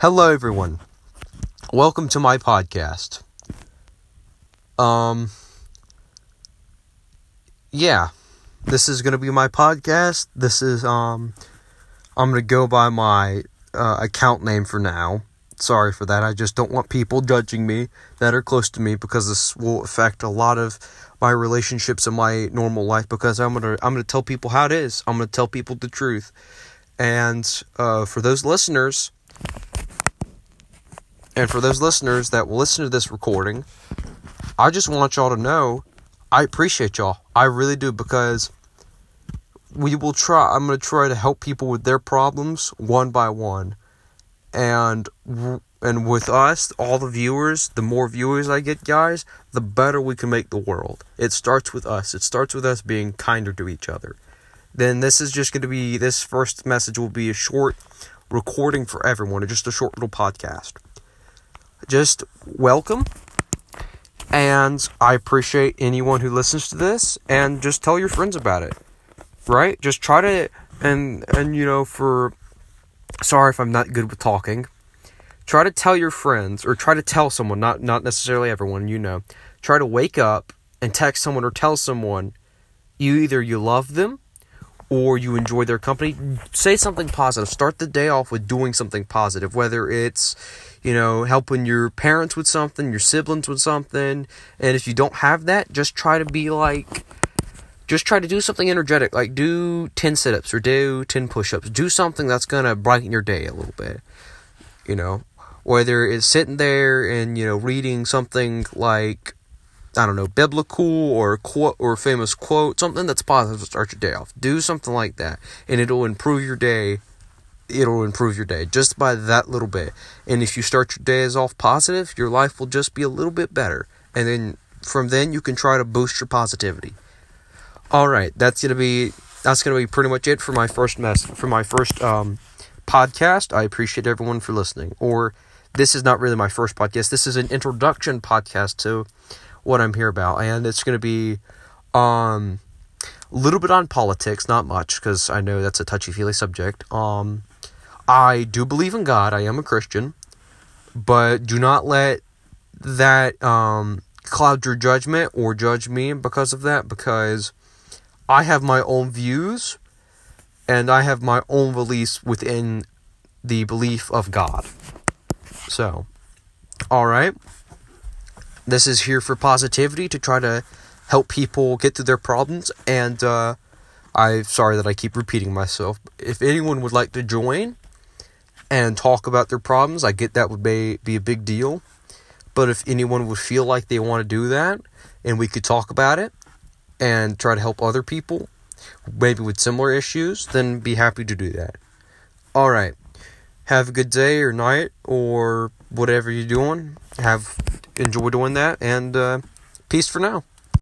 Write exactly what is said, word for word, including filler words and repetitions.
Hello, everyone. Welcome to my podcast. Um, yeah, this is going to be my podcast. This is, um, I'm going to go by my uh, account name for now. Sorry for that. I just don't want people judging me that are close to me, because this will affect a lot of my relationships in my normal life, because I'm going to, I'm going to tell people how it is. I'm going to tell people the truth. And, uh, for those listeners... And for those listeners that will listen to this recording, I just want y'all to know I appreciate y'all. I really do, because we will try. I'm going to try to help people with their problems one by one. And and with us, all the viewers, the more viewers I get, guys, the better we can make the world. It starts with us. It starts with us being kinder to each other. Then this is just going to be, this first message will be a short recording for everyone. Just a short little podcast. Just welcome, and I appreciate anyone who listens to this, and just tell your friends about it, right? Just try to, and, and you know, for, sorry if I'm not good with talking, try to tell your friends, or try to tell someone, not, not necessarily everyone, you know, try to wake up and text someone or tell someone, you either you love them, or you enjoy their company. Say something positive. Start the day off with doing something positive, whether it's, you know, helping your parents with something, your siblings with something. And if you don't have that, just try to be like, just try to do something energetic, like do ten sit-ups or do ten push-ups. Do something that's going to brighten your day a little bit, you know, whether it's sitting there and, you know, reading something like, I don't know, biblical or quote or famous quote, something that's positive to start your day off. Do something like that, and it'll improve your day. It'll improve your day just by that little bit. And if you start your days off positive, your life will just be a little bit better. And then from then you can try to boost your positivity. All right, that's gonna be that's gonna be pretty much it for my first mess for my first um, podcast. I appreciate everyone for listening. Or this is not really my first podcast. This is an introduction podcast to what I'm here about, and it's going to be um, a little bit on politics, not much, because I know that's a touchy-feely subject. Um, I do believe in God, I am a Christian, but do not let that um, cloud your judgment or judge me because of that, because I have my own views, and I have my own beliefs within the belief of God. So, alright. This is here for positivity, to try to help people get through their problems. And uh, I'm sorry that I keep repeating myself. If anyone would like to join and talk about their problems, I get that would be, be a big deal. But if anyone would feel like they want to do that, and we could talk about it and try to help other people, maybe with similar issues, then be happy to do that. All right. Have a good day or night or whatever you're doing. Have... Enjoy doing that, and uh, peace for now.